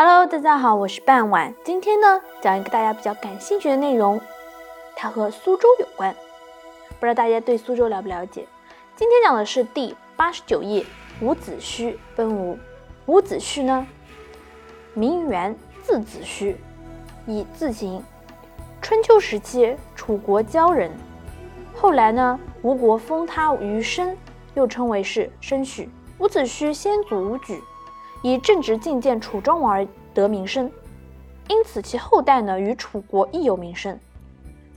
Hello， 大家好，我是半碗。今天呢，讲一个大家比较感兴趣的内容，它和苏州有关。不知道大家对苏州了不了解？今天讲的是第89页伍子胥奔吴。伍子胥呢，名媛，字子胥，以字行。春秋时期，楚国交人。后来呢，吴国封他于申，又称为是申胥。伍子胥先祖伍举，以正直进谏楚庄王而得名声，因此其后代呢与楚国亦有名声。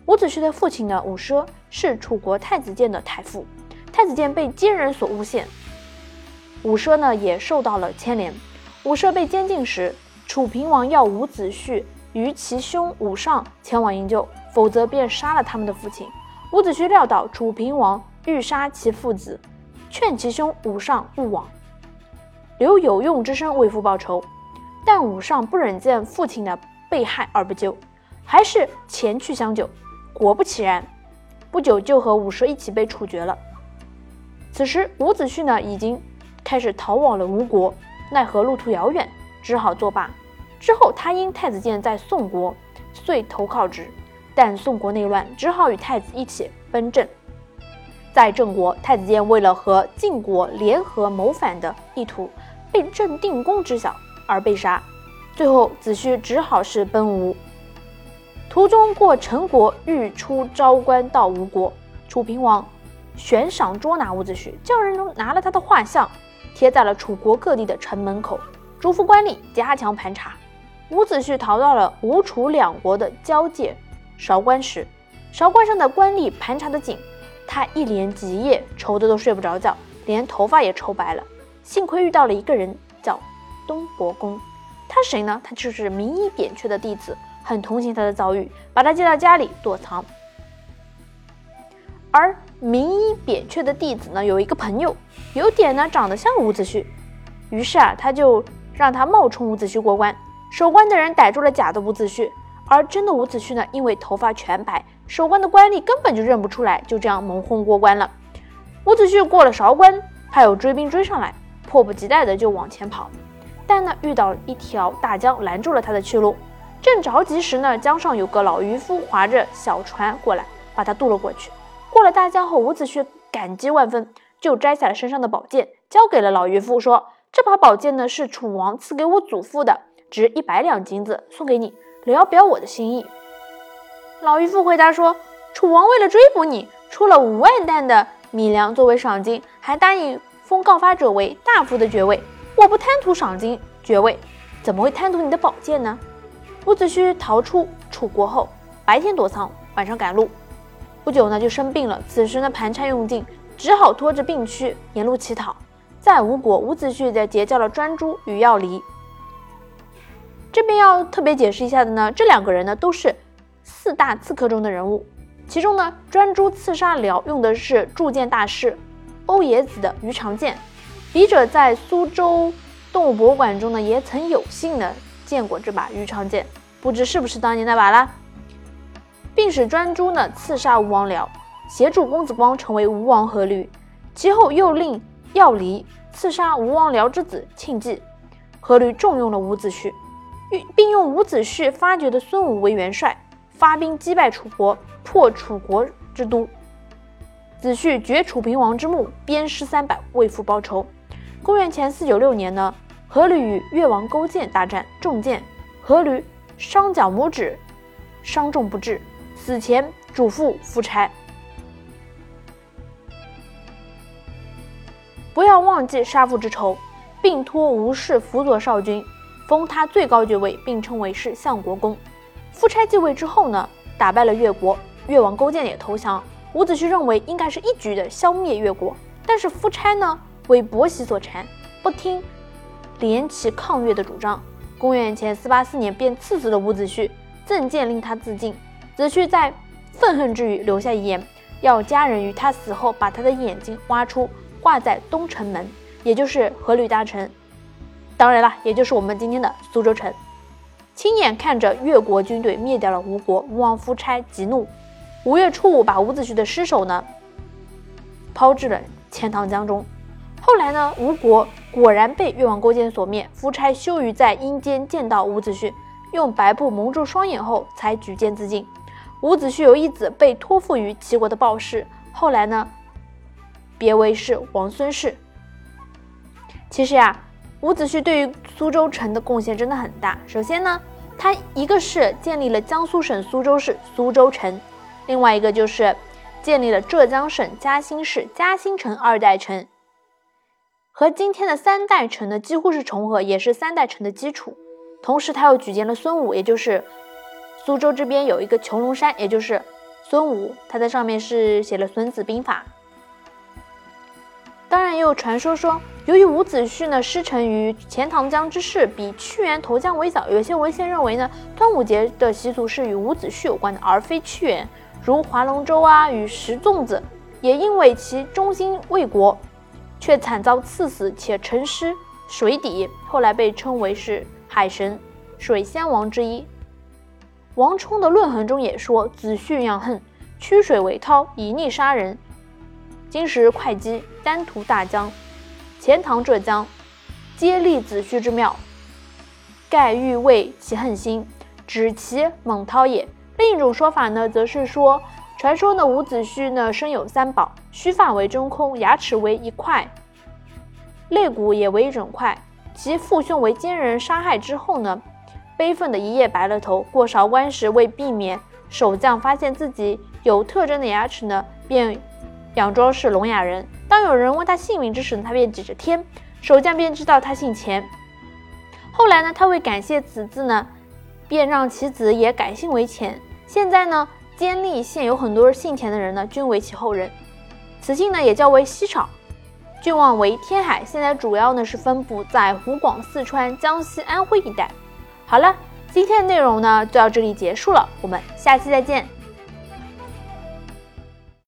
伍子胥的父亲呢伍奢是楚国太子建的太傅，太子建被奸人所诬陷，伍奢呢也受到了牵连。伍奢被监禁时，楚平王要伍子胥与其兄伍尚前往营救，否则便杀了他们的父亲。伍子胥料到楚平王欲杀其父子，劝其兄伍尚勿往，留有用之身为父报仇，但伍尚不忍见父亲的被害而不救，还是前去相救。果不其然，不久就和伍奢一起被处决了。此时伍子胥呢已经开始逃往了吴国，奈何路途遥远，只好作罢。之后他因太子建在宋国，遂投靠之，但宋国内乱，只好与太子一起奔郑。在郑国，太子建为了和晋国联合谋反的意图被郑定公知晓而被杀，最后子胥只好是奔吴，途中过陈国，欲出昭关到吴国。楚平王悬赏捉拿伍子胥，叫人拿了他的画像贴在了楚国各地的城门口，嘱咐官吏加强盘查。伍子胥逃到了吴楚两国的交界韶关时，韶关上的官吏盘查的紧，他一连几夜愁得都睡不着觉，连头发也愁白了。幸亏遇到了一个人叫东伯公，他谁呢？他就是名医扁鹊的弟子，很同情他的遭遇，把他接到家里躲藏。而名医扁鹊的弟子呢，有一个朋友，有点呢长得像伍子胥，于是他就让他冒充伍子胥过关。守关的人逮住了假的伍子胥，而真的伍子胥呢，因为头发全白，守关的官吏根本就认不出来，就这样蒙混过关了。伍子胥过了韶关，怕有追兵追上来，迫不及待的就往前跑，但呢遇到一条大江拦住了他的去路。正着急时呢，江上有个老渔夫划着小船过来，把他渡了过去。过了大江后，伍子胥感激万分，就摘下了身上的宝剑交给了老渔夫，说这把宝剑呢是楚王赐给我祖父的，值100两金子，送给你，聊表我的心意。老渔夫回答说，楚王为了追捕你，出了5万担的米粮作为赏金，还答应封告发者为大夫的爵位，我不贪图赏金爵位，怎么会贪图你的宝剑呢？伍子胥逃出楚国后，白天躲藏，晚上赶路，不久呢就生病了。此时呢盘缠用尽，只好拖着病躯沿路乞讨。在吴国，伍子胥在结交了专诸与药离。这边要特别解释一下的呢，这两个人呢都是4大刺客中的人物，其中呢专诸刺杀辽用的是铸剑大师欧冶子的鱼肠剑，笔者在苏州动物博物馆中呢也曾有幸的见过这把鱼肠剑，不知是不是当年那把啦。并使专诸呢刺杀吴王僚，协助公子光成为吴王阖闾，其后又令药离刺杀吴王僚之子庆忌。阖闾重用了伍子胥，并用伍子胥发掘的孙武为元帅，发兵击败楚国，破楚国之都。子胥掘楚平王之墓，鞭尸300，为父报仇。公元前496年呢，阖闾与越王勾践大战，中箭，阖闾伤脚拇指，伤重不治，死前嘱咐夫差不要忘记杀父之仇，并托吴氏辅佐少君，封他最高爵位，并称为是相国公。夫差继位之后呢，打败了越国，越王勾践也投降。伍子胥认为应该是一举的消灭越国，但是夫差呢为伯喜所缠，不听联齐抗越的主张。公元前484年便赐死了伍子胥，赠剑令他自尽。子胥在愤恨之余留下遗言，要家人于他死后把他的眼睛挖出，挂在东城门，也就是阖闾大城，当然了，也就是我们今天的苏州城。亲眼看着越国军队灭掉了吴国，吴王夫差极怒，5月初5把伍子胥的尸首呢抛至了钱塘江中。后来呢，吴国果然被越王勾践所灭，夫差羞于在阴间见到伍子胥，用白布蒙住双眼后才举剑自尽。伍子胥有一子被托付于齐国的鲍氏，后来呢，别为是王孙氏。其实呀，伍子胥对于苏州城的贡献真的很大。首先呢，他一个是建立了江苏省苏州市苏州城，另外一个就是建立了浙江省嘉兴市嘉兴城二代城，和今天的三代城呢几乎是重合，也是三代城的基础。同时他又举荐了孙武，也就是苏州这边有一个穹窿山，也就是孙武，他在上面是写了孙子兵法。当然也有传说说，由于伍子胥呢师承于钱塘江之事，比屈原投江为早，有些文献认为呢，端午节的习俗是与伍子胥有关的，而非屈原，如划龙舟啊与食粽子，也因为其忠心为国，却惨遭刺死且沉尸水底，后来被称为是海神、水仙王之一。王充的《论衡》中也说，子胥养恨，曲水为滔，以逆杀人。今时会稽、丹徒大江、钱塘浙江，皆立子胥之庙，盖欲慰其恨心，止其猛涛也。另一种说法呢，则是说，传说呢伍子胥呢身有三宝，须发为真空，牙齿为一块，肋骨也为一整块。其父兄为奸人杀害之后呢，悲愤的一夜白了头。过韶关时，为避免守将发现自己有特征的牙齿呢，便佯装是聋哑人。当有人问他姓名之时，他便指着天，守将便知道他姓钱。后来呢，他为感谢此子呢，便让其子也改姓为钱。现在呢，监利县有很多姓钱的人呢，均为其后人。此姓呢，也叫为西草，郡望为天海，现在主要呢是分布在湖广、四川、江西、安徽一带。好了，今天的内容呢就到这里结束了，我们下期再见。